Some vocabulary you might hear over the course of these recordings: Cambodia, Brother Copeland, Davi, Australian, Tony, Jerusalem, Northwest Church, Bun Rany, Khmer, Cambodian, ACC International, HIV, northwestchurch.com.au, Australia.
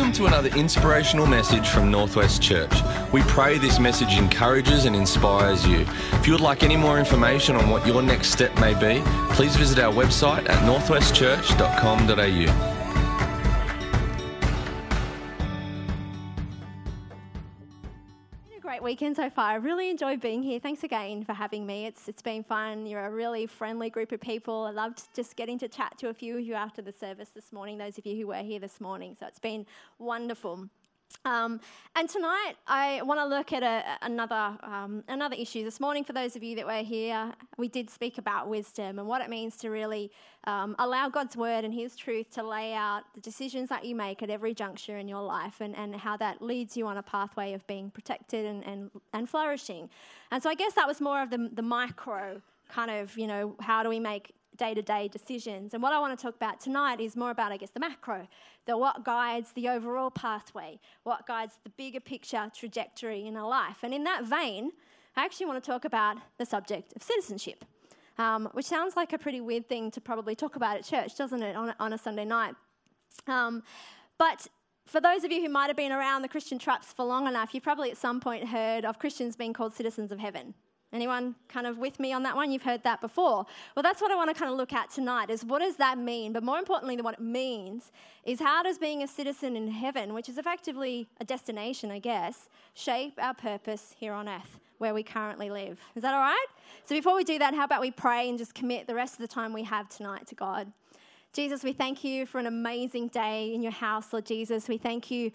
Welcome to another inspirational message from Northwest Church. We pray this message encourages and inspires you. If you would like any more information on what your next step may be, please visit our website at northwestchurch.com.au. Weekend so far. I really enjoyed being here. Thanks again for having me. It's been fun. You're a really friendly group of people. I loved just getting to chat to a few of you after the service this morning, those of you who were here this morning. So it's been wonderful. And tonight I want to look at another issue. This morning, for those of you that were here, we did speak about wisdom and what it means to really allow God's word and his truth to lay out the decisions that you make at every juncture in your life and how that leads you on a pathway of being protected and flourishing. And so I guess that was more of the micro kind of, you know, how do we make day-to-day decisions. And what I want to talk about tonight is more about, I guess, the macro, what guides the overall pathway, what guides the bigger picture trajectory in our life. And in that vein, I actually want to talk about the subject of citizenship, which sounds like a pretty weird thing to probably talk about at church, doesn't it, on a Sunday night? But for those of you who might have been around the Christian traps for long enough, you've probably at some point heard of Christians being called citizens of heaven. Anyone kind of with me on that one? You've heard that before. Well, that's what I want to kind of look at tonight is what does that mean? But more importantly than what it means is how does being a citizen in heaven, which is effectively a destination, I guess, shape our purpose here on earth where we currently live? Is that all right? So before we do that, how about we pray and just commit the rest of the time we have tonight to God? Jesus, we thank you for an amazing day in your house, Lord Jesus. We thank you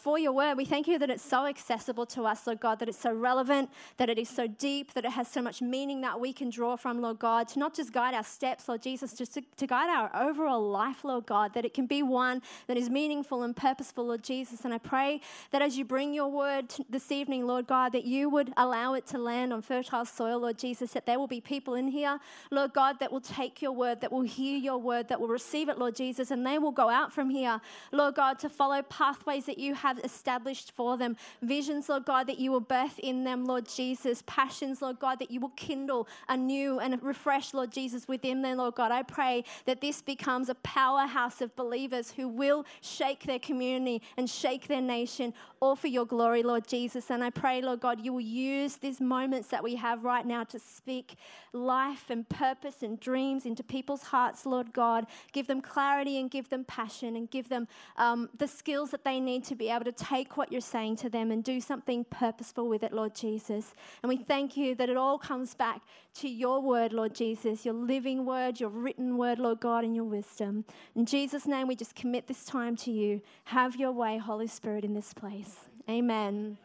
for your word. We thank you that it's so accessible to us, Lord God, that it's so relevant, that it is so deep, that it has so much meaning that we can draw from, Lord God, to not just guide our steps, Lord Jesus, just to guide our overall life, Lord God, that it can be one that is meaningful and purposeful, Lord Jesus. And I pray that as you bring your word this evening, Lord God, that you would allow it to land on fertile soil, Lord Jesus, that there will be people in here, Lord God, that will take your word, that will hear your word, that will receive it, Lord Jesus, and they will go out from here, Lord God, to follow pathways that you have established for them, visions, Lord God, that you will birth in them, Lord Jesus, passions, Lord God, that you will kindle anew and refresh, Lord Jesus, within them, Lord God. I pray that this becomes a powerhouse of believers who will shake their community and shake their nation, all for your glory, Lord Jesus. And I pray, Lord God, you will use these moments that we have right now to speak life and purpose and dreams into people's hearts, Lord God. Give them clarity and give them passion and give them the skills that they need to be able to take what you're saying to them and do something purposeful with it, Lord Jesus. And we thank you that it all comes back to your word, Lord Jesus, your living word, your written word, Lord God, and your wisdom. In Jesus' name, we just commit this time to you. Have your way, Holy Spirit, in this place. Amen.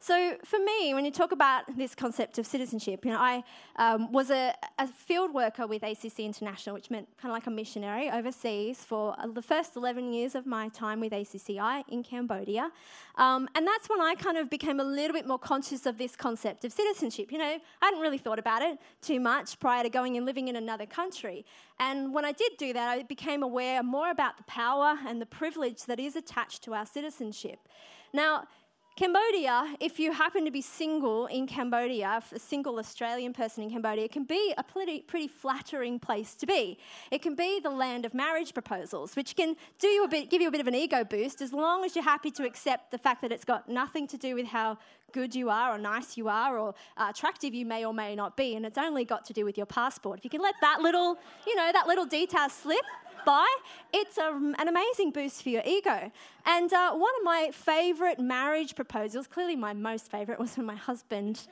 So for me, when you talk about this concept of citizenship, you know, I was a field worker with ACC International, which meant kind of like a missionary overseas for the first 11 years of my time with ACCI in Cambodia. And that's when I kind of became a little bit more conscious of this concept of citizenship. You know, I hadn't really thought about it too much prior to going and living in another country. And when I did do that, I became aware more about the power and the privilege that is attached to our citizenship. Now, Cambodia, if you happen to be single in Cambodia, if a single Australian person in Cambodia, it can be a pretty flattering place to be. It can be the land of marriage proposals, which can do you give you a bit of an ego boost as long as you're happy to accept the fact that it's got nothing to do with how good you are or nice you are or attractive you may or may not be, and it's only got to do with your passport. If you can let that little, you know, that little detail slip by, it's an amazing boost for your ego. And one of my favourite marriage proposals, clearly my most favourite, was when my husband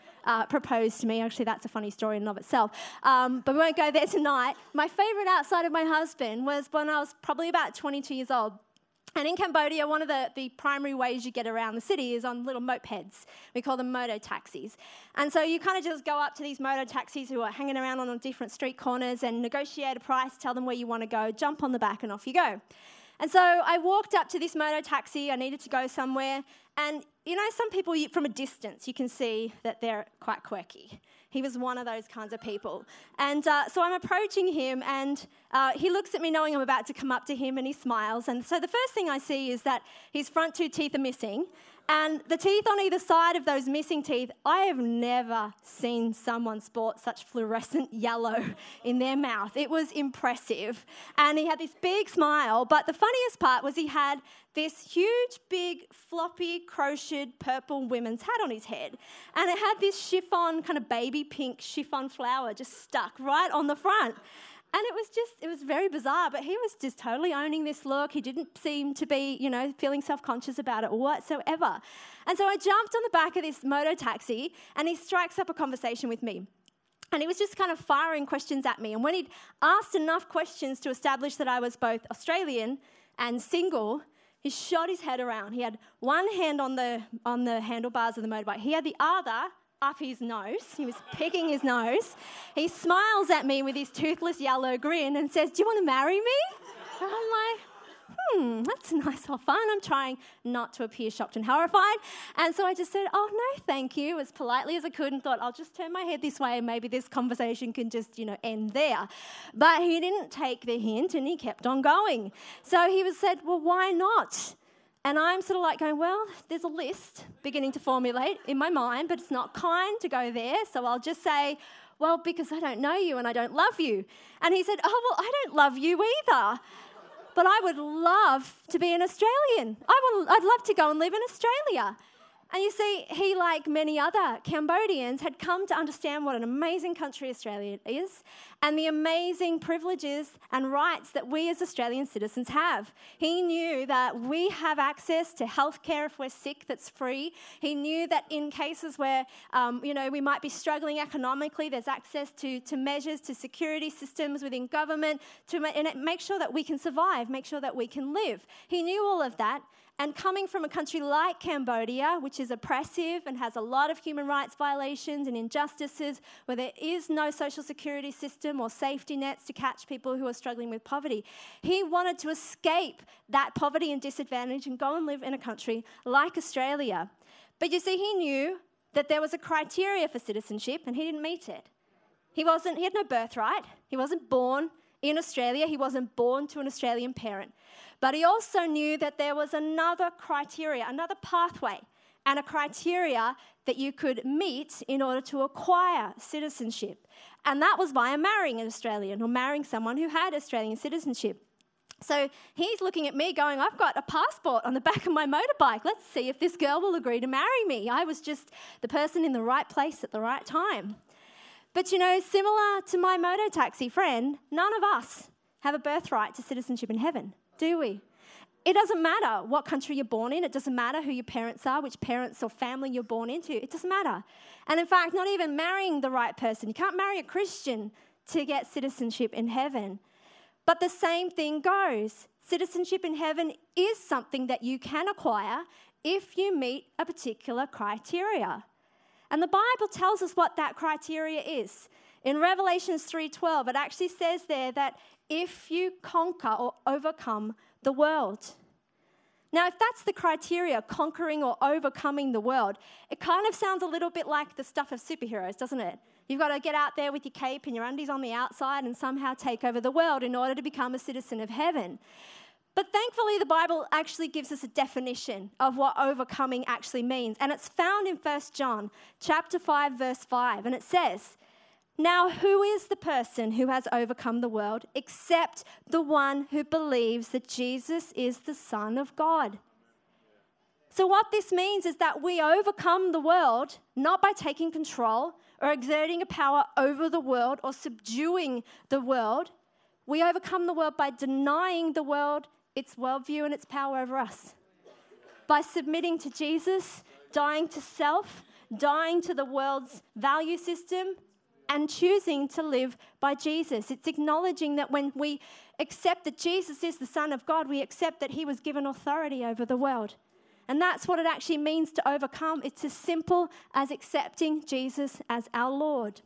proposed to me. Actually, that's a funny story in and of itself, but we won't go there tonight. My favourite outside of my husband was when I was probably about 22 years old. And in Cambodia, one of the primary ways you get around the city is on little mopeds. We call them moto taxis. And so you kind of just go up to these moto taxis who are hanging around on different street corners and negotiate a price, tell them where you want to go, jump on the back and off you go. And so I walked up to this moto taxi. I needed to go somewhere. And, you know, some people from a distance, you can see that they're quite quirky. He was one of those kinds of people. And so I'm approaching him, and he looks at me knowing I'm about to come up to him, and he smiles. And so the first thing I see is that his front two teeth are missing, And the teeth on either side of those missing teeth, I have never seen someone sport such fluorescent yellow in their mouth. It was impressive. And he had this big smile, but the funniest part was he had this huge, big, floppy, crocheted purple women's hat on his head. And it had this chiffon, kind of baby pink chiffon flower just stuck right on the front. And it was very bizarre, but he was just totally owning this look. He didn't seem to be, feeling self-conscious about it whatsoever. And so I jumped on the back of this moto taxi, and he strikes up a conversation with me. And he was just kind of firing questions at me. And when he'd asked enough questions to establish that I was both Australian and single, he shot his head around. He had one hand on the handlebars of the motorbike. He had the other up his nose. He was picking his nose. He smiles at me with his toothless yellow grin and says, "Do you want to marry me?" And I'm like, that's a nice old fun. I'm trying not to appear shocked and horrified. And so I just said, "Oh, no, thank you," as politely as I could, and thought, I'll just turn my head this way and maybe this conversation can just, end there. But he didn't take the hint and he kept on going. So he said, "Well, why not?" And I'm sort of like going, well, there's a list beginning to formulate in my mind, but it's not kind to go there. So I'll just say, well, because I don't know you and I don't love you. And he said, oh, well, I don't love you either. But I would love to be an Australian. I'd love to go and live in Australia. And you see, he, like many other Cambodians, had come to understand what an amazing country Australia is and the amazing privileges and rights that we as Australian citizens have. He knew that we have access to healthcare if we're sick that's free. He knew that in cases where, we might be struggling economically, there's access to measures, to security systems within government, and make sure that we can survive, make sure that we can live. He knew all of that. And coming from a country like Cambodia, which is oppressive and has a lot of human rights violations and injustices, where there is no social security system or safety nets to catch people who are struggling with poverty, he wanted to escape that poverty and disadvantage and go and live in a country like Australia. But you see, he knew that there was a criteria for citizenship and he didn't meet it. He had no birthright. He wasn't born in Australia, he wasn't born to an Australian parent. But he also knew that there was another criteria, another pathway, and a criteria that you could meet in order to acquire citizenship. And that was via marrying an Australian or marrying someone who had Australian citizenship. So he's looking at me going, I've got a passport on the back of my motorbike. Let's see if this girl will agree to marry me. I was just the person in the right place at the right time. But, similar to my moto taxi friend, none of us have a birthright to citizenship in heaven, do we? It doesn't matter what country you're born in. It doesn't matter who your parents are, which parents or family you're born into. It doesn't matter. And, in fact, not even marrying the right person. You can't marry a Christian to get citizenship in heaven. But the same thing goes. Citizenship in heaven is something that you can acquire if you meet a particular criteria. And the Bible tells us what that criteria is. In Revelation 3:12, it actually says there that if you conquer or overcome the world. Now, if that's the criteria, conquering or overcoming the world, it kind of sounds a little bit like the stuff of superheroes, doesn't it? You've got to get out there with your cape and your undies on the outside and somehow take over the world in order to become a citizen of heaven. But thankfully, the Bible actually gives us a definition of what overcoming actually means. And it's found in 1 John chapter 5, verse 5. And it says, now who is the person who has overcome the world except the one who believes that Jesus is the Son of God? So what this means is that we overcome the world not by taking control or exerting a power over the world or subduing the world. We overcome the world by denying the world its worldview and its power over us. By submitting to Jesus, dying to self, dying to the world's value system, and choosing to live by Jesus. It's acknowledging that when we accept that Jesus is the Son of God, we accept that he was given authority over the world. And that's what it actually means to overcome. It's as simple as accepting Jesus as our Lord.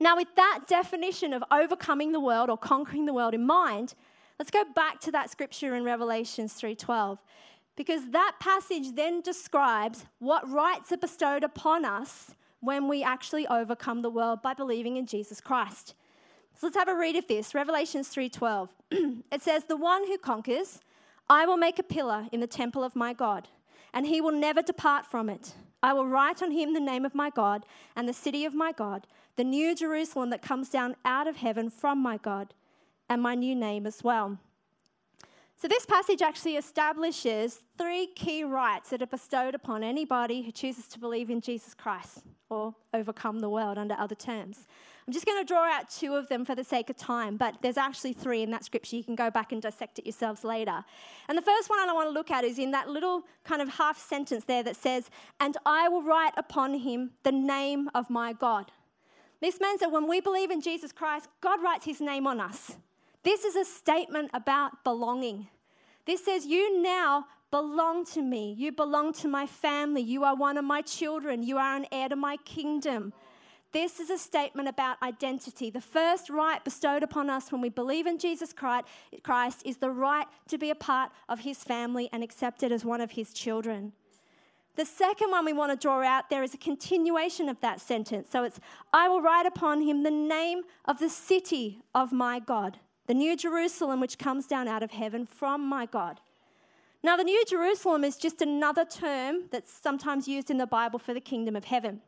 Now, with that definition of overcoming the world or conquering the world in mind, let's go back to that scripture in Revelation 3:12, because that passage then describes what rights are bestowed upon us when we actually overcome the world by believing in Jesus Christ. So let's have a read of this, Revelation 3:12. It says, the one who conquers, I will make a pillar in the temple of my God, and he will never depart from it. I will write on him the name of my God and the city of my God, the new Jerusalem that comes down out of heaven from my God, and my new name as well." So this passage actually establishes three key rights that are bestowed upon anybody who chooses to believe in Jesus Christ or overcome the world under other terms. I'm just going to draw out two of them for the sake of time, but there's actually three in that scripture. You can go back and dissect it yourselves later. And the first one I want to look at is in that little kind of half sentence there that says, "And I will write upon him the name of my God." This means that when we believe in Jesus Christ, God writes his name on us. This is a statement about belonging. This says, you now belong to me. You belong to my family. You are one of my children. You are an heir to my kingdom. This is a statement about identity. The first right bestowed upon us when we believe in Jesus Christ is the right to be a part of his family and accepted as one of his children. The second one we want to draw out there is a continuation of that sentence. So it's, "I will write upon him the name of the city of my God, the new Jerusalem which comes down out of heaven from my God." Now, the new Jerusalem is just another term that's sometimes used in the Bible for the kingdom of heaven.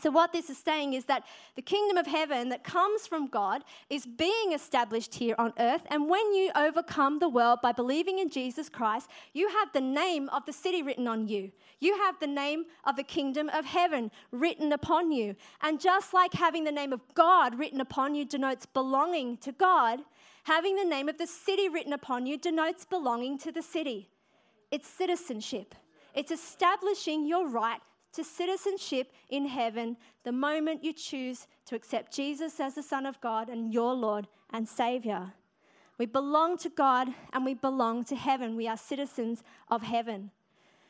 So what this is saying is that the kingdom of heaven that comes from God is being established here on earth. And when you overcome the world by believing in Jesus Christ, you have the name of the city written on you. You have the name of the kingdom of heaven written upon you. And just like having the name of God written upon you denotes belonging to God, having the name of the city written upon you denotes belonging to the city. It's citizenship. It's establishing your right to citizenship in heaven the moment you choose to accept Jesus as the Son of God and your Lord and Savior. We belong to God and we belong to heaven. We are citizens of heaven.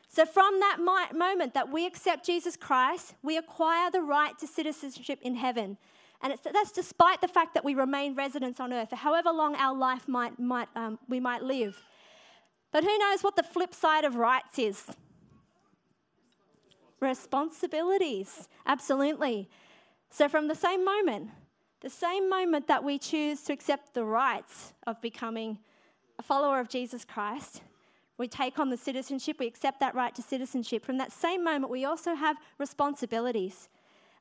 So from that moment that we accept Jesus Christ, we acquire the right to citizenship in heaven. And that's despite the fact that we remain residents on earth, however long our life we might live. But who knows what the flip side of rights is? Responsibilities, absolutely. So from the same moment that we choose to accept the rights of becoming a follower of Jesus Christ, we take on the citizenship, we accept that right to citizenship. From that same moment, we also have responsibilities.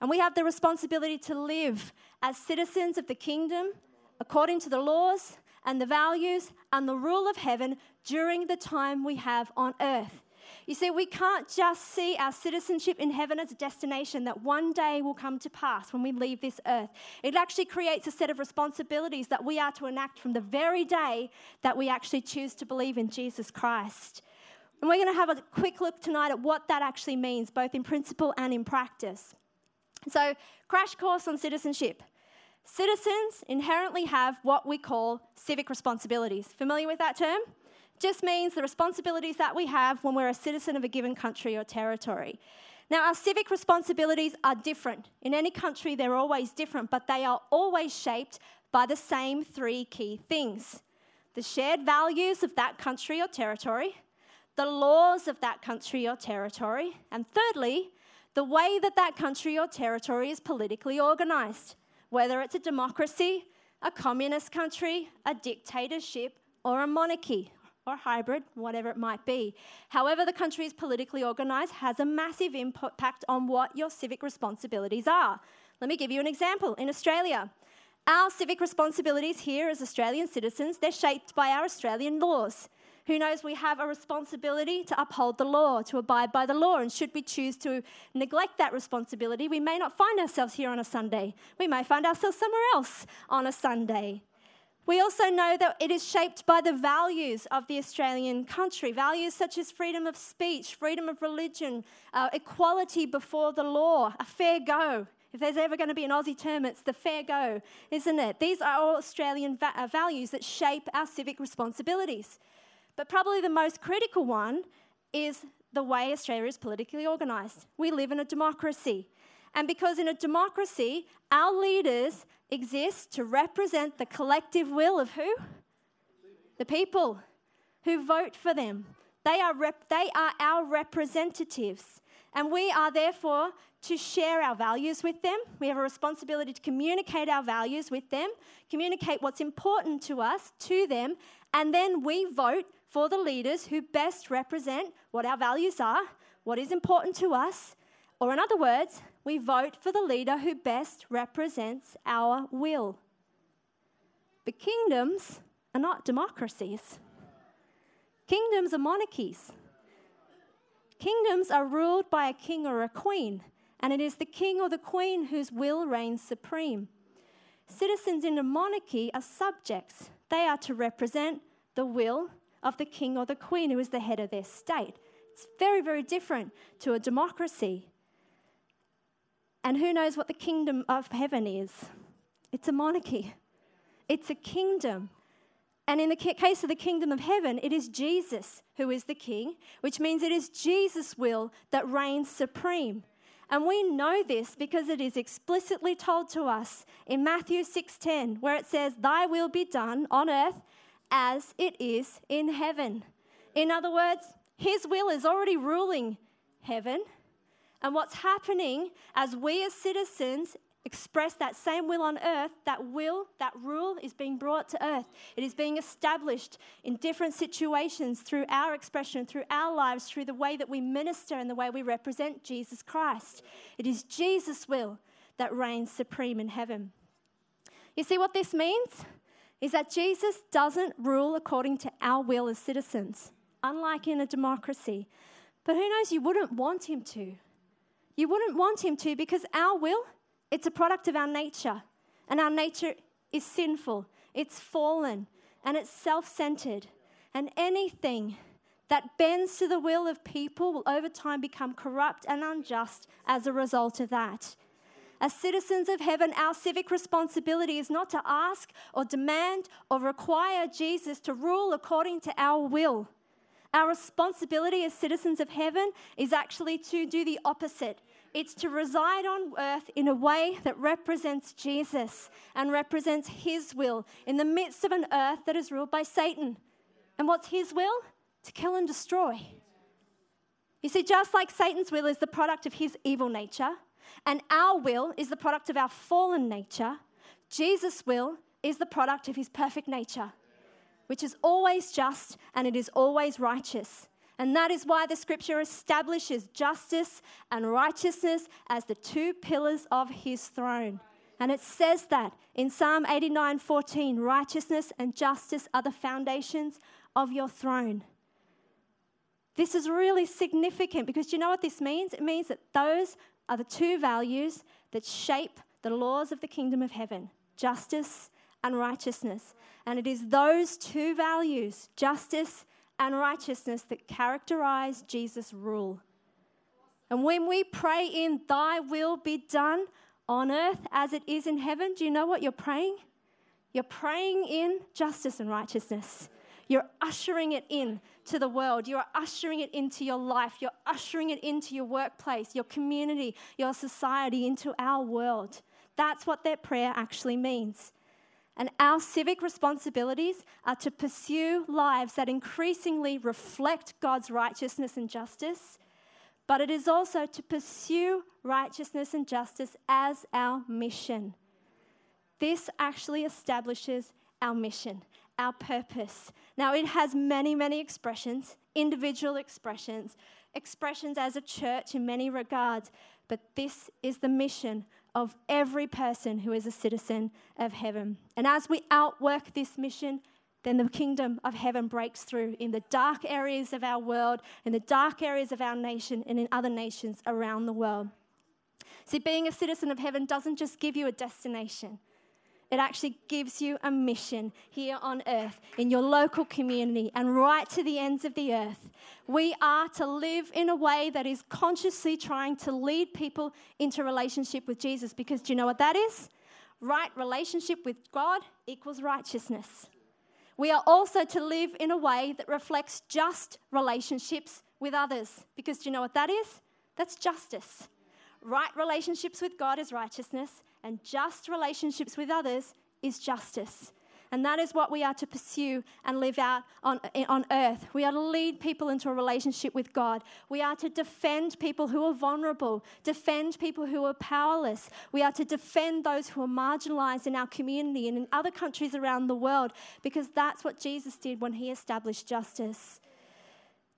And we have the responsibility to live as citizens of the kingdom according to the laws and the values and the rule of heaven during the time we have on earth. You see, we can't just see our citizenship in heaven as a destination that one day will come to pass when we leave this earth. It actually creates a set of responsibilities that we are to enact from the very day that we actually choose to believe in Jesus Christ. And we're going to have a quick look tonight at what that actually means, both in principle and in practice. So, crash course on citizenship. Citizens inherently have what we call civic responsibilities. Familiar with that term? Just means the responsibilities that we have when we're a citizen of a given country or territory. Now, our civic responsibilities are different. In any country, they're always different, but they are always shaped by the same three key things: the shared values of that country or territory, the laws of that country or territory, and thirdly, the way that that country or territory is politically organised, whether it's a democracy, a communist country, a dictatorship, or a monarchy, or hybrid, whatever it might be. However the country is politically organised has a massive impact on what your civic responsibilities are. Let me give you an example. In Australia, our civic responsibilities here as Australian citizens, they're shaped by our Australian laws. Who knows, we have a responsibility to uphold the law, to abide by the law, and should we choose to neglect that responsibility, we may not find ourselves here on a Sunday. We may find ourselves somewhere else on a Sunday. We also know that it is shaped by the values of the Australian country, values such as freedom of speech, freedom of religion, equality before the law, a fair go. If there's ever going to be an Aussie term, it's the fair go, isn't it? These are all Australian values that shape our civic responsibilities. But probably the most critical one is the way Australia is politically organised. We live in a democracy. And because in a democracy, our leaders exist to represent the collective will of who? The people who vote for them. They are our representatives. And we are therefore to share our values with them. We have a responsibility to communicate our values with them, communicate what's important to us to them, and then we vote for the leaders who best represent what our values are, what is important to us, or in other words, we vote for the leader who best represents our will. But kingdoms are not democracies. Kingdoms are monarchies. Kingdoms are ruled by a king or a queen, and it is the king or the queen whose will reigns supreme. Citizens in a monarchy are subjects. They are to represent the will of the king or the queen who is the head of their state. It's very, very different to a democracy. And who knows what the kingdom of heaven is? It's a monarchy. It's a kingdom. And in the case of the kingdom of heaven, it is Jesus who is the king, which means it is Jesus' will that reigns supreme. And we know this because it is explicitly told to us in Matthew 6:10, where it says, "Thy will be done on earth as it is in heaven." In other words, his will is already ruling heaven. And what's happening as we as citizens express that same will on earth, that will, that rule is being brought to earth. It is being established in different situations through our expression, through our lives, through the way that we minister and the way we represent Jesus Christ. It is Jesus' will that reigns supreme in heaven. You see what this means? Is that Jesus doesn't rule according to our will as citizens, unlike in a democracy. But who knows, you wouldn't want him to. You wouldn't want him to because our will, it's a product of our nature, and our nature is sinful, it's fallen, and it's self-centered. And anything that bends to the will of people will over time become corrupt and unjust as a result of that. As citizens of heaven, our civic responsibility is not to ask or demand or require Jesus to rule according to our will. Our responsibility as citizens of heaven is actually to do the opposite. It's to reside on earth in a way that represents Jesus and represents his will in the midst of an earth that is ruled by Satan. And what's his will? To kill and destroy. You see, just like Satan's will is the product of his evil nature, and our will is the product of our fallen nature, Jesus' will is the product of his perfect nature, which is always just and it is always righteous. And that is why the scripture establishes justice and righteousness as the two pillars of his throne. And it says that in Psalm 89:14, righteousness and justice are the foundations of your throne. This is really significant because you know what this means? It means that those are the two values that shape the laws of the kingdom of heaven, justice and righteousness. And it is those two values, justice and righteousness, that characterize Jesus' rule. And when we pray in thy will be done on earth as it is in heaven, do you know what you're praying? You're praying in justice and righteousness. You're ushering it in to the world. You're ushering it into your life. You're ushering it into your workplace, your community, your society, into our world. That's what that prayer actually means. And our civic responsibilities are to pursue lives that increasingly reflect God's righteousness and justice, but it is also to pursue righteousness and justice as our mission. This actually establishes our mission, our purpose. Now, it has many, many expressions, individual expressions, expressions as a church in many regards, but this is the mission of every person who is a citizen of heaven. And as we outwork this mission, then the kingdom of heaven breaks through in the dark areas of our world, in the dark areas of our nation, and in other nations around the world. See, being a citizen of heaven doesn't just give you a destination. It actually gives you a mission here on earth, in your local community, and right to the ends of the earth. We are to live in a way that is consciously trying to lead people into relationship with Jesus, because do you know what that is? Right relationship with God equals righteousness. We are also to live in a way that reflects just relationships with others, because do you know what that is? That's justice. Right relationships with God is righteousness, and just relationships with others is justice. And that is what we are to pursue and live out on earth. We are to lead people into a relationship with God. We are to defend people who are vulnerable, defend people who are powerless. We are to defend those who are marginalized in our community and in other countries around the world, because that's what Jesus did when he established justice.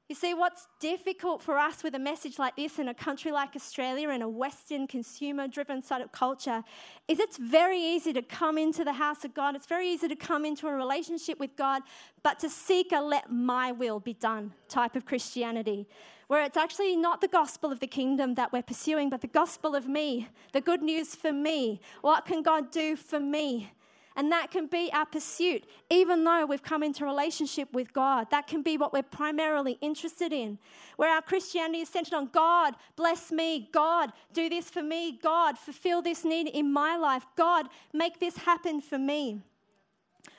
You see, what's difficult for us with a message like this in a country like Australia, in a Western consumer-driven sort of culture, is it's very easy to come into the house of God. It's very easy to come into a relationship with God, but to seek a let my will be done type of Christianity, where it's actually not the gospel of the kingdom that we're pursuing, but the gospel of me, the good news for me. What can God do for me? And that can be our pursuit, even though we've come into relationship with God. That can be what we're primarily interested in, where our Christianity is centered on God, bless me, God, do this for me, God, fulfill this need in my life, God, make this happen for me.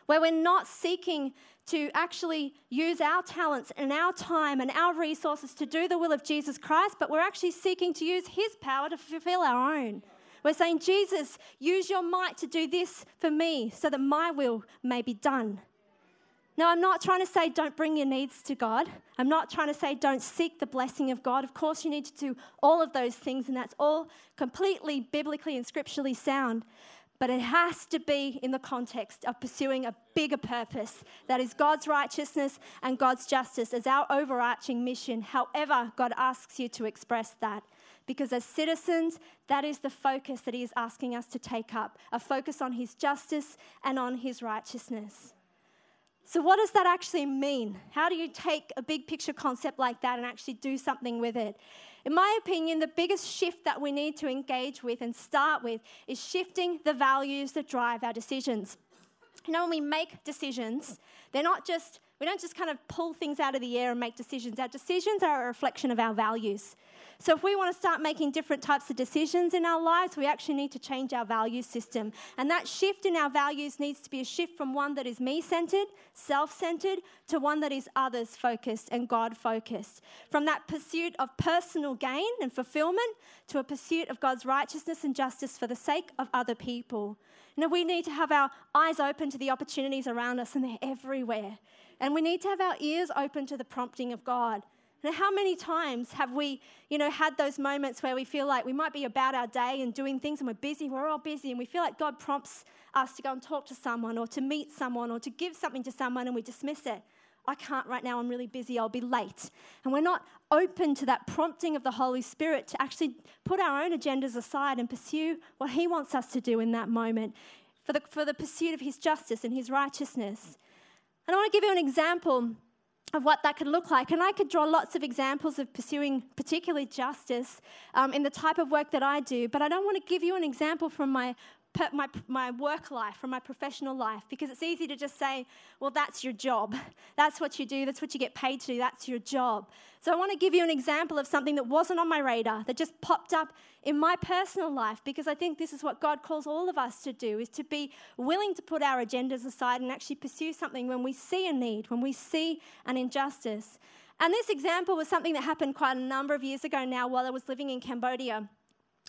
Where we're not seeking to actually use our talents and our time and our resources to do the will of Jesus Christ, but we're actually seeking to use his power to fulfill our own. We're saying, Jesus, use your might to do this for me so that my will may be done. Now, I'm not trying to say don't bring your needs to God. I'm not trying to say don't seek the blessing of God. Of course, you need to do all of those things, and that's all completely biblically and scripturally sound. But it has to be in the context of pursuing a bigger purpose, that is God's righteousness and God's justice as our overarching mission, however God asks you to express that. Because as citizens, that is the focus that he is asking us to take up, a focus on his justice and on his righteousness. So what does that actually mean? How do you take a big picture concept like that and actually do something with it? In my opinion, the biggest shift that we need to engage with and start with is shifting the values that drive our decisions. You know, when we make decisions, we don't just kind of pull things out of the air and make decisions. Our decisions are a reflection of our values. So if we want to start making different types of decisions in our lives, we actually need to change our value system. And that shift in our values needs to be a shift from one that is me-centered, self-centered, to one that is others-focused and God-focused. From that pursuit of personal gain and fulfillment to a pursuit of God's righteousness and justice for the sake of other people. You know, we need to have our eyes open to the opportunities around us, and they're everywhere. And we need to have our ears open to the prompting of God. Now, how many times have we, had those moments where we feel like we might be about our day and doing things, and we're all busy, and we feel like God prompts us to go and talk to someone or to meet someone or to give something to someone, and we dismiss it. I can't right now, I'm really busy, I'll be late. And we're not open to that prompting of the Holy Spirit to actually put our own agendas aside and pursue what he wants us to do in that moment for the pursuit of his justice and his righteousness. And I want to give you an example of what that could look like. And I could draw lots of examples of pursuing particularly justice in the type of work that I do, but I don't want to give you an example from my work life, from my professional life, because it's easy to just say, well, that's your job. That's what you do. That's what you get paid to do. That's your job. So I want to give you an example of something that wasn't on my radar, that just popped up in my personal life, because I think this is what God calls all of us to do, is to be willing to put our agendas aside and actually pursue something when we see a need, when we see an injustice. And this example was something that happened quite a number of years ago now while I was living in Cambodia.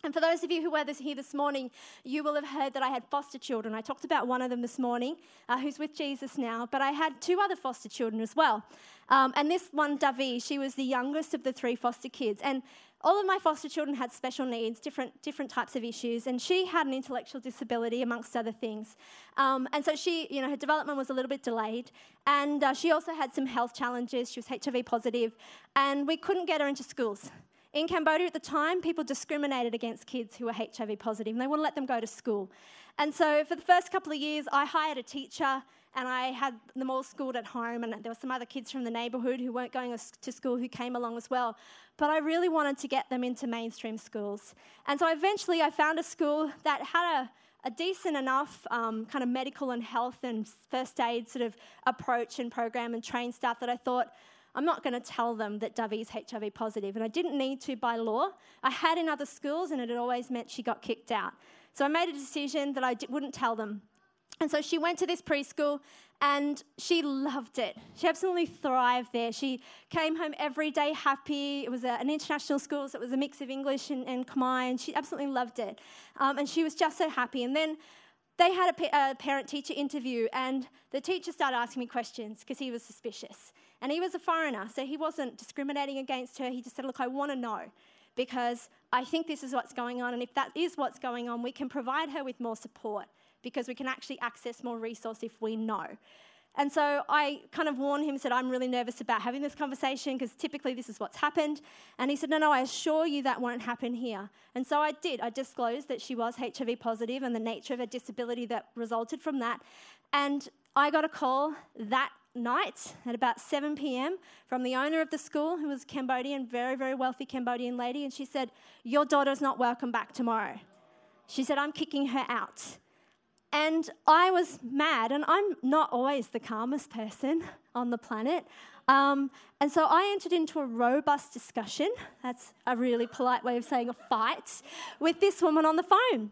And for those of you who were here this morning, you will have heard that I had foster children. I talked about one of them this morning, who's with Jesus now, but I had two other foster children as well. And this one, Davi, she was the youngest of the three foster kids. And all of my foster children had special needs, different types of issues, and she had an intellectual disability, amongst other things. And so she, her development was a little bit delayed, and she also had some health challenges. She was HIV positive, and we couldn't get her into schools. In Cambodia at the time, people discriminated against kids who were HIV positive, and they wouldn't let them go to school. And so for the first couple of years, I hired a teacher, and I had them all schooled at home, and there were some other kids from the neighbourhood who weren't going to school who came along as well. But I really wanted to get them into mainstream schools. And so eventually I found a school that had a decent enough kind of medical and health and first aid sort of approach and program and trained staff that I thought, I'm not going to tell them that Davi is HIV positive. And I didn't need to by law. I had in other schools, and it had always meant she got kicked out. So I made a decision that I wouldn't tell them. And so she went to this preschool, and she loved it. She absolutely thrived there. She came home every day happy. It was an international school, so it was a mix of English and Khmer, and she absolutely loved it. And she was just so happy. And then they had a parent-teacher interview, and the teacher started asking me questions because he was suspicious. And he was a foreigner, so he wasn't discriminating against her. He just said, look, I want to know because I think this is what's going on, and if that is what's going on, we can provide her with more support because we can actually access more resource if we know. And so I kind of warned him, said, I'm really nervous about having this conversation because typically this is what's happened. And he said, no, I assure you that won't happen here. And so I did. I disclosed that she was HIV positive and the nature of her disability that resulted from that. And I got a call that night at about 7 p.m. from the owner of the school, who was Cambodian, very, very wealthy Cambodian lady. And she said, your daughter's not welcome back tomorrow. She said, I'm kicking her out. And I was mad, and I'm not always the calmest person on the planet. And so I entered into a robust discussion, that's a really polite way of saying a fight, with this woman on the phone.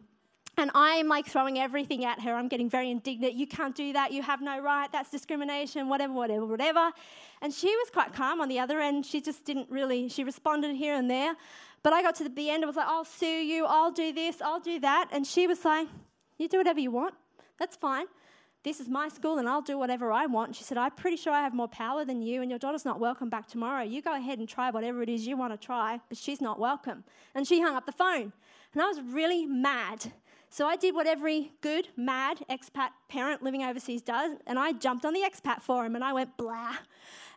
And I'm like throwing everything at her. I'm getting very indignant. You can't do that. You have no right. That's discrimination, whatever, whatever, whatever. And she was quite calm on the other end. She just didn't really, she responded here and there. But I got to the end and was like, I'll sue you. I'll do this. I'll do that. And she was like, you do whatever you want. That's fine. This is my school and I'll do whatever I want. And she said, I'm pretty sure I have more power than you and your daughter's not welcome back tomorrow. You go ahead and try whatever it is you want to try, but she's not welcome. And she hung up the phone. And I was really mad. So I did what every good, mad expat parent living overseas does, and I jumped on the expat forum and I went blah.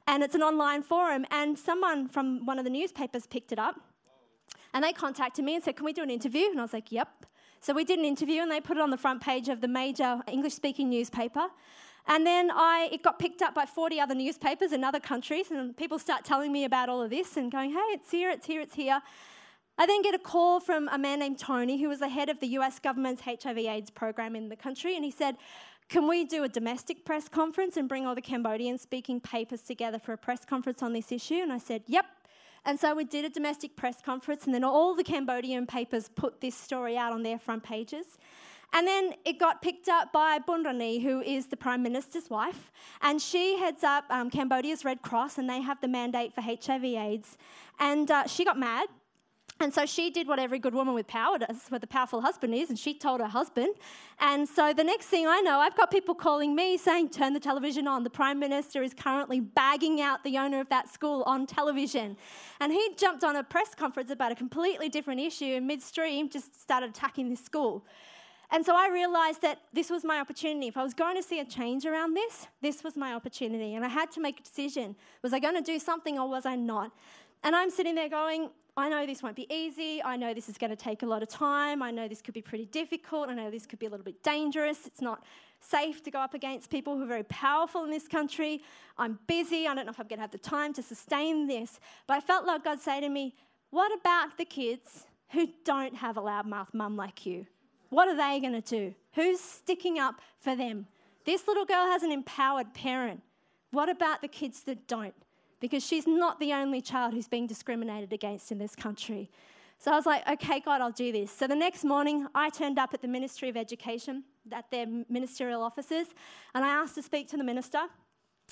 And it's an online forum. And someone from one of the newspapers picked it up and they contacted me and said, can we do an interview? And I was like, yep. So we did an interview and they put it on the front page of the major English-speaking newspaper. And then it got picked up by 40 other newspapers in other countries, and people start telling me about all of this and going, hey, it's here, it's here, it's here. I then get a call from a man named Tony, who was the head of the US government's HIV/AIDS program in the country, and he said, can we do a domestic press conference and bring all the Cambodian-speaking papers together for a press conference on this issue? And I said, yep. And so we did a domestic press conference, and then all the Cambodian papers put this story out on their front pages. And then it got picked up by Bun Rany, who is the Prime Minister's wife, and she heads up Cambodia's Red Cross, and they have the mandate for HIV/AIDS. And she got mad, and so she did what every good woman with power does, what the powerful husband is, and she told her husband. And so the next thing I know, I've got people calling me saying, turn the television on. The Prime Minister is currently bagging out the owner of that school on television. And he jumped on a press conference about a completely different issue and midstream just started attacking this school. And so I realised that this was my opportunity. If I was going to see a change around this, this was my opportunity. And I had to make a decision. Was I going to do something or was I not? And I'm sitting there going, I know this won't be easy. I know this is going to take a lot of time. I know this could be pretty difficult. I know this could be a little bit dangerous. It's not safe to go up against people who are very powerful in this country. I'm busy. I don't know if I'm going to have the time to sustain this. But I felt like God say to me, what about the kids who don't have a loudmouth mum like you? What are they going to do? Who's sticking up for them? This little girl has an empowered parent. What about the kids that don't? Because she's not the only child who's being discriminated against in this country. So I was like, okay, God, I'll do this. So the next morning, I turned up at the Ministry of Education, at their ministerial offices, and I asked to speak to the minister.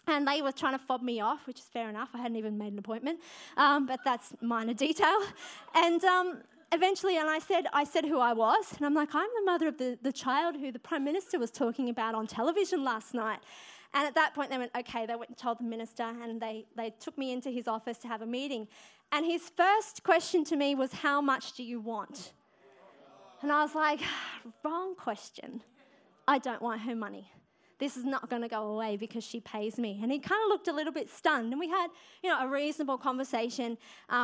And they were trying to fob me off, which is fair enough. I hadn't even made an appointment, but that's minor detail. And eventually, and I said who I was. And I'm like, I'm the mother of the child who the Prime Minister was talking about on television last night. And at that point, they went, okay, they went and told the minister, and they took me into his office to have a meeting. And his first question to me was, how much do you want? And I was like, wrong question. I don't want her money. This is not going to go away because she pays me. And he kind of looked a little bit stunned. And we had, a reasonable conversation, where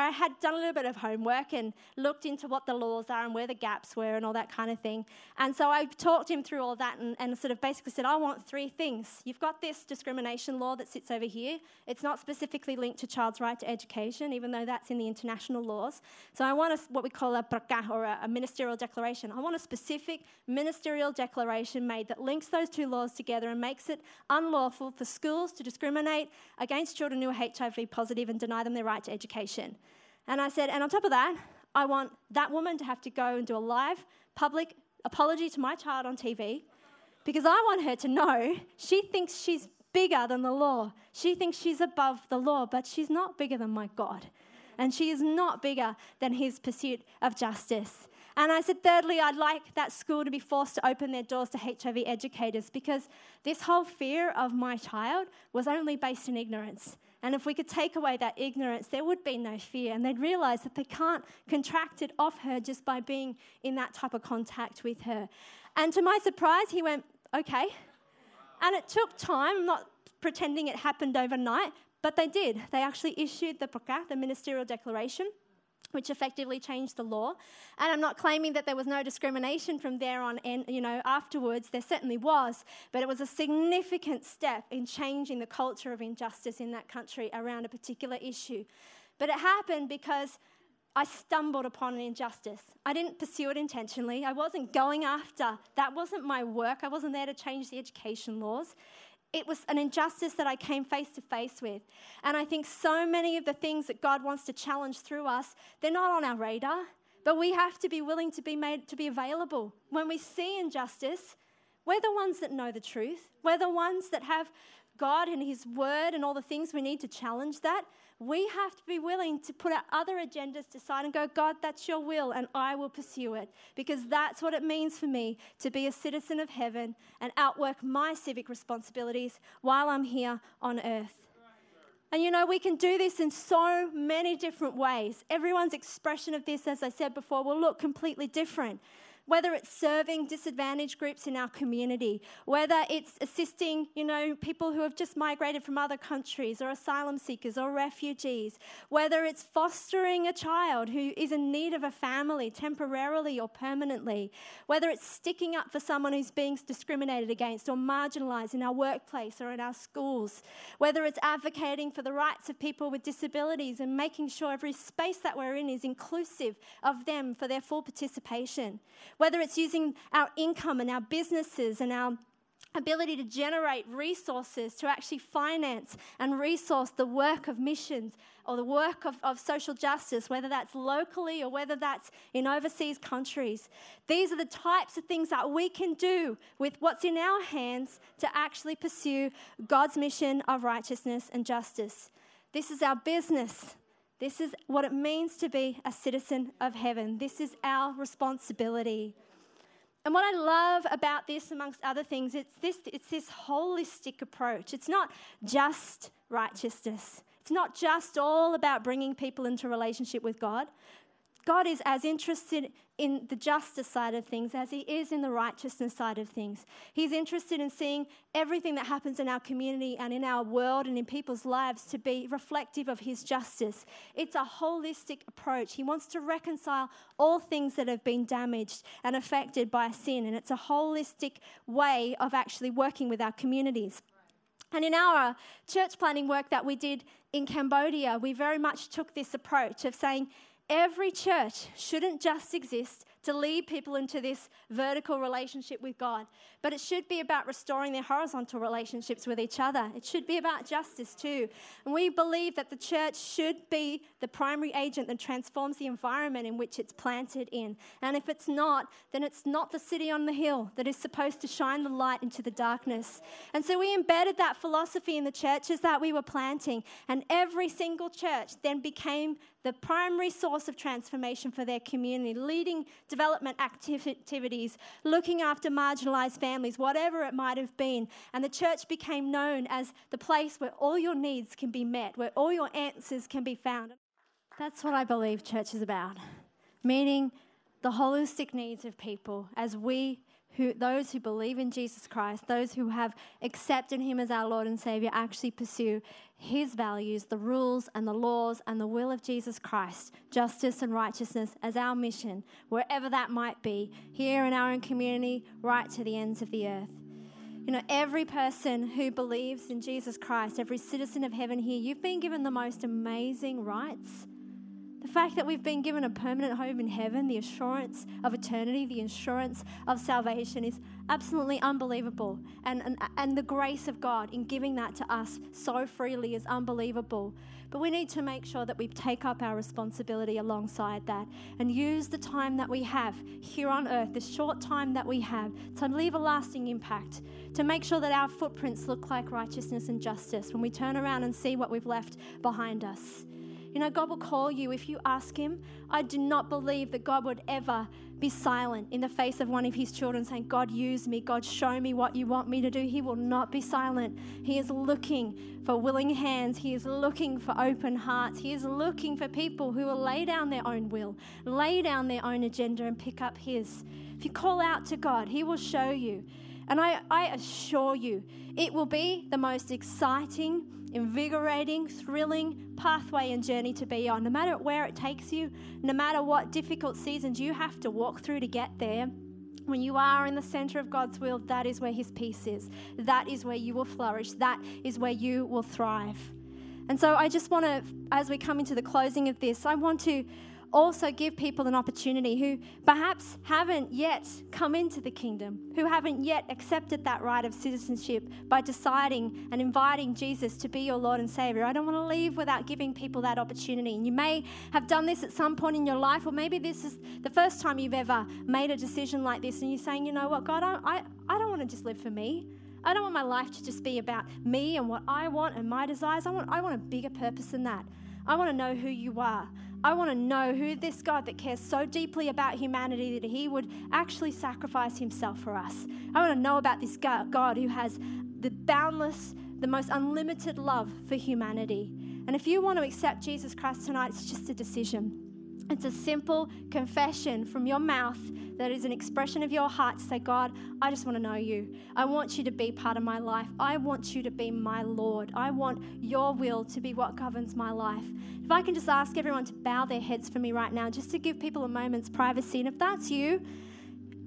I had done a little bit of homework and looked into what the laws are and where the gaps were and all that kind of thing. And so I talked him through all that and sort of basically said, I want three things. You've got this discrimination law that sits over here. It's not specifically linked to child's right to education, even though that's in the international laws. So I want what we call a prakah, or a ministerial declaration. I want a specific ministerial declaration made that links those two laws together and makes it unlawful for schools to discriminate against children who are HIV positive and deny them their right to education. And I said, and on top of that, I want that woman to have to go and do a live public apology to my child on TV, because I want her to know she thinks she's bigger than the law. She thinks she's above the law, but she's not bigger than my God. And she is not bigger than his pursuit of justice. And I said, thirdly, I'd like that school to be forced to open their doors to HIV educators, because this whole fear of my child was only based in ignorance. And if we could take away that ignorance, there would be no fear. And they'd realise that they can't contract it off her just by being in that type of contact with her. And to my surprise, he went, okay. And it took time. I'm not pretending it happened overnight, but they did. They actually issued the PRCA, the Ministerial Declaration, which effectively changed the law. And I'm not claiming that there was no discrimination from there on, and afterwards. There certainly was, but it was a significant step in changing the culture of injustice in that country around a particular issue. But it happened because I stumbled upon an injustice. I didn't pursue it intentionally. I wasn't going after. That wasn't my work. I wasn't there to change the education laws. It was an injustice that I came face to face with. And I think so many of the things that God wants to challenge through us, they're not on our radar, but we have to be willing to be made to be available. When we see injustice, we're the ones that know the truth. We're the ones that have God and His Word and all the things we need to challenge that. We have to be willing to put our other agendas to side and go, God, that's your will, and I will pursue it, because that's what it means for me to be a citizen of heaven and outwork my civic responsibilities while I'm here on earth. And we can do this in so many different ways. Everyone's expression of this, as I said before, will look completely different. Whether it's serving disadvantaged groups in our community, whether it's assisting, people who have just migrated from other countries, or asylum seekers or refugees, whether it's fostering a child who is in need of a family temporarily or permanently, whether it's sticking up for someone who's being discriminated against or marginalised in our workplace or in our schools, whether it's advocating for the rights of people with disabilities and making sure every space that we're in is inclusive of them for their full participation. Whether it's using our income and our businesses and our ability to generate resources to actually finance and resource the work of missions or the work of social justice, whether that's locally or whether that's in overseas countries. These are the types of things that we can do with what's in our hands to actually pursue God's mission of righteousness and justice. This is our business. This is what it means to be a citizen of heaven. This is our responsibility. And what I love about this, amongst other things, it's this holistic approach. It's not just righteousness. It's not just all about bringing people into relationship with God. God is as interested in the justice side of things as He is in the righteousness side of things. He's interested in seeing everything that happens in our community and in our world and in people's lives to be reflective of His justice. It's a holistic approach. He wants to reconcile all things that have been damaged and affected by sin, and it's a holistic way of actually working with our communities. And in our church planning work that we did in Cambodia, we very much took this approach of saying, every church shouldn't just exist to lead people into this vertical relationship with God, but it should be about restoring their horizontal relationships with each other. It should be about justice too. And we believe that the church should be the primary agent that transforms the environment in which it's planted in. And if it's not, then it's not the city on the hill that is supposed to shine the light into the darkness. And so we embedded that philosophy in the churches that we were planting, and every single church then became the primary source of transformation for their community, leading development activities, looking after marginalised families, whatever it might have been. And the church became known as the place where all your needs can be met, where all your answers can be found. That's what I believe church is about, meeting the holistic needs of people as those who believe in Jesus Christ, those who have accepted Him as our Lord and Saviour, actually pursue His values, the rules and the laws and the will of Jesus Christ, justice and righteousness as our mission, wherever that might be, here in our own community, right to the ends of the earth. Every person who believes in Jesus Christ, every citizen of heaven here, you've been given the most amazing rights. The fact that we've been given a permanent home in heaven, the assurance of eternity, the assurance of salvation is absolutely unbelievable. And the grace of God in giving that to us so freely is unbelievable. But we need to make sure that we take up our responsibility alongside that and use the time that we have here on earth, the short time that we have, to leave a lasting impact, to make sure that our footprints look like righteousness and justice when we turn around and see what we've left behind us. You know, God will call you if you ask him. I do not believe that God would ever be silent in the face of one of his children saying, God, use me. God, show me what you want me to do. He will not be silent. He is looking for willing hands. He is looking for open hearts. He is looking for people who will lay down their own will, lay down their own agenda and pick up his. If you call out to God, he will show you. And I assure you, it will be the most exciting, invigorating, thrilling pathway and journey to be on. No matter where it takes you, no matter what difficult seasons you have to walk through to get there, when you are in the center of God's will, that is where his peace is. That is where you will flourish. That is where you will thrive. And so I just want to, as we come into the closing of this, I want to also give people an opportunity who perhaps haven't yet come into the kingdom, who haven't yet accepted that right of citizenship by deciding and inviting Jesus to be your Lord and Savior. I don't want to leave without giving people that opportunity. And you may have done this at some point in your life, or maybe this is the first time you've ever made a decision like this and you're saying, you know what, God, I don't want to just live for me. I don't want my life to just be about me and what I want and my desires. I want a bigger purpose than that. I want to know who you are. I want to know who this God that cares so deeply about humanity that he would actually sacrifice himself for us. I want to know about this God who has the boundless, the most unlimited love for humanity. And if you want to accept Jesus Christ tonight, it's just a decision. It's a simple confession from your mouth that is an expression of your heart to say, God, I just want to know you. I want you to be part of my life. I want you to be my Lord. I want your will to be what governs my life. If I can just ask everyone to bow their heads for me right now, just to give people a moment's privacy. And if that's you,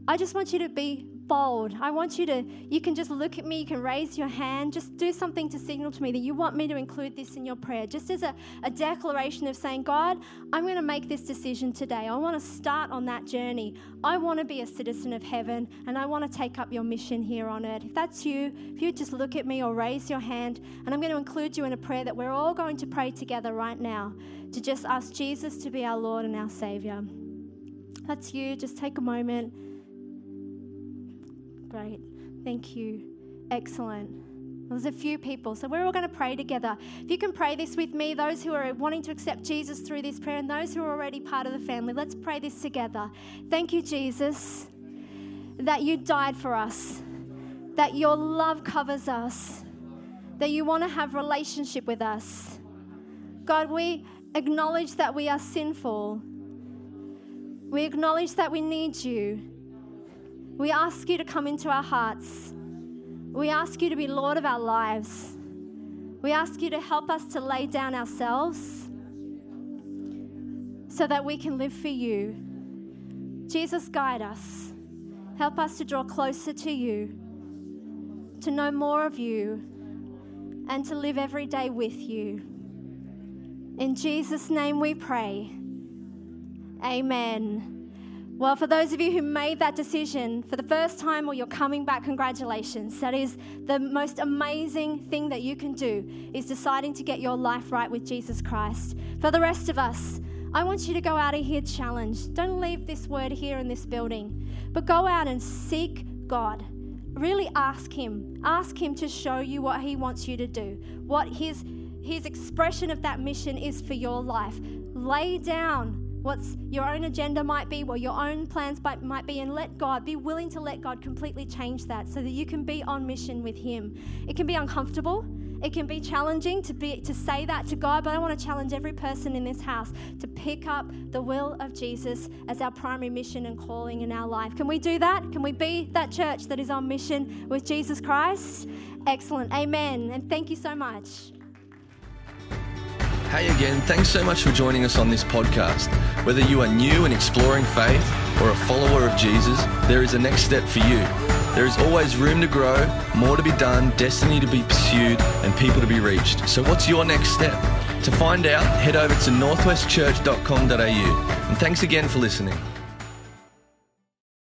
I just want you to be bold. I want you to, you can just look at me, you can raise your hand, just do something to signal to me that you want me to include this in your prayer, just as a declaration of saying, God, I'm going to make this decision today. I want to start on that journey. I want to be a citizen of heaven, and I want to take up your mission here on earth. If that's you, if you just look at me or raise your hand, and I'm going to include you in a prayer that we're all going to pray together right now, to just ask Jesus to be our Lord and our Savior. If that's you, just take a moment. Great. Thank you. Excellent. There's a few people. So we're all going to pray together. If you can pray this with me, those who are wanting to accept Jesus through this prayer and those who are already part of the family, let's pray this together. Thank you, Jesus, that you died for us, that your love covers us, that you want to have relationship with us. God, we acknowledge that we are sinful. We acknowledge that we need you. We ask you to come into our hearts. We ask you to be Lord of our lives. We ask you to help us to lay down ourselves so that we can live for you. Jesus, guide us. Help us to draw closer to you, to know more of you, and to live every day with you. In Jesus' name we pray. Amen. Well, for those of you who made that decision for the first time or you're coming back, congratulations. That is the most amazing thing that you can do, is deciding to get your life right with Jesus Christ. For the rest of us, I want you to go out of here challenged. Don't leave this word here in this building, but go out and seek God. Really ask him. Ask him to show you what he wants you to do, what his expression of that mission is for your life. Lay down what's your own agenda might be, what your own plans might be, and let God, be willing to let God completely change that so that you can be on mission with him. It can be uncomfortable. It can be challenging to say that to God, but I want to challenge every person in this house to pick up the will of Jesus as our primary mission and calling in our life. Can we do that? Can we be that church that is on mission with Jesus Christ? Excellent. Amen. And thank you so much. Hey again, thanks so much for joining us on this podcast. Whether you are new and exploring faith or a follower of Jesus, there is a next step for you. There is always room to grow, more to be done, destiny to be pursued, and people to be reached. So what's your next step? To find out, head over to northwestchurch.com.au. And thanks again for listening.